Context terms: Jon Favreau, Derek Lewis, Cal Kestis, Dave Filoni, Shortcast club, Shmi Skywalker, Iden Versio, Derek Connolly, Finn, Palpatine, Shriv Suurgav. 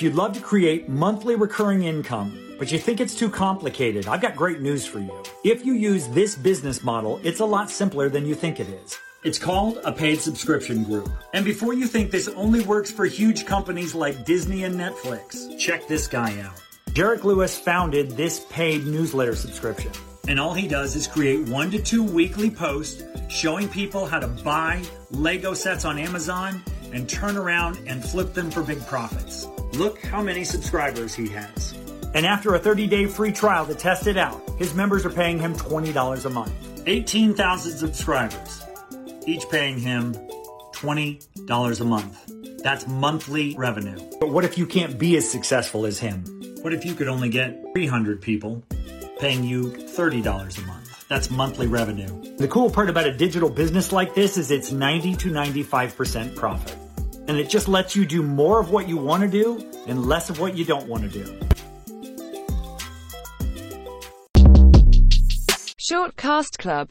If you'd love to create monthly recurring income, but you think it's too complicated, I've got great news for you. If you use this business model, it's a lot simpler than you think it is. It's called a paid subscription group. And before you think this only works for huge companies like Disney and Netflix, check this guy out. Derek Lewis founded this paid newsletter subscription. And all he does is create 1 to 2 weekly posts showing people how to buy Lego sets on Amazon and turn around and flip them for big profits. Look how many subscribers he has. And after a 30-day free trial to test it out, his members are paying him $20 a month. 18,000 subscribers. Each paying him $20 a month. That's monthly revenue. But what if you can't be as successful as him? What if you could only get 300 people paying you $30 a month? That's monthly revenue. The cool part about a digital business like this is it's 90 to 95% profit. And it just lets you do more of what you want to do and less of what you don't want to do. Shortcast Club.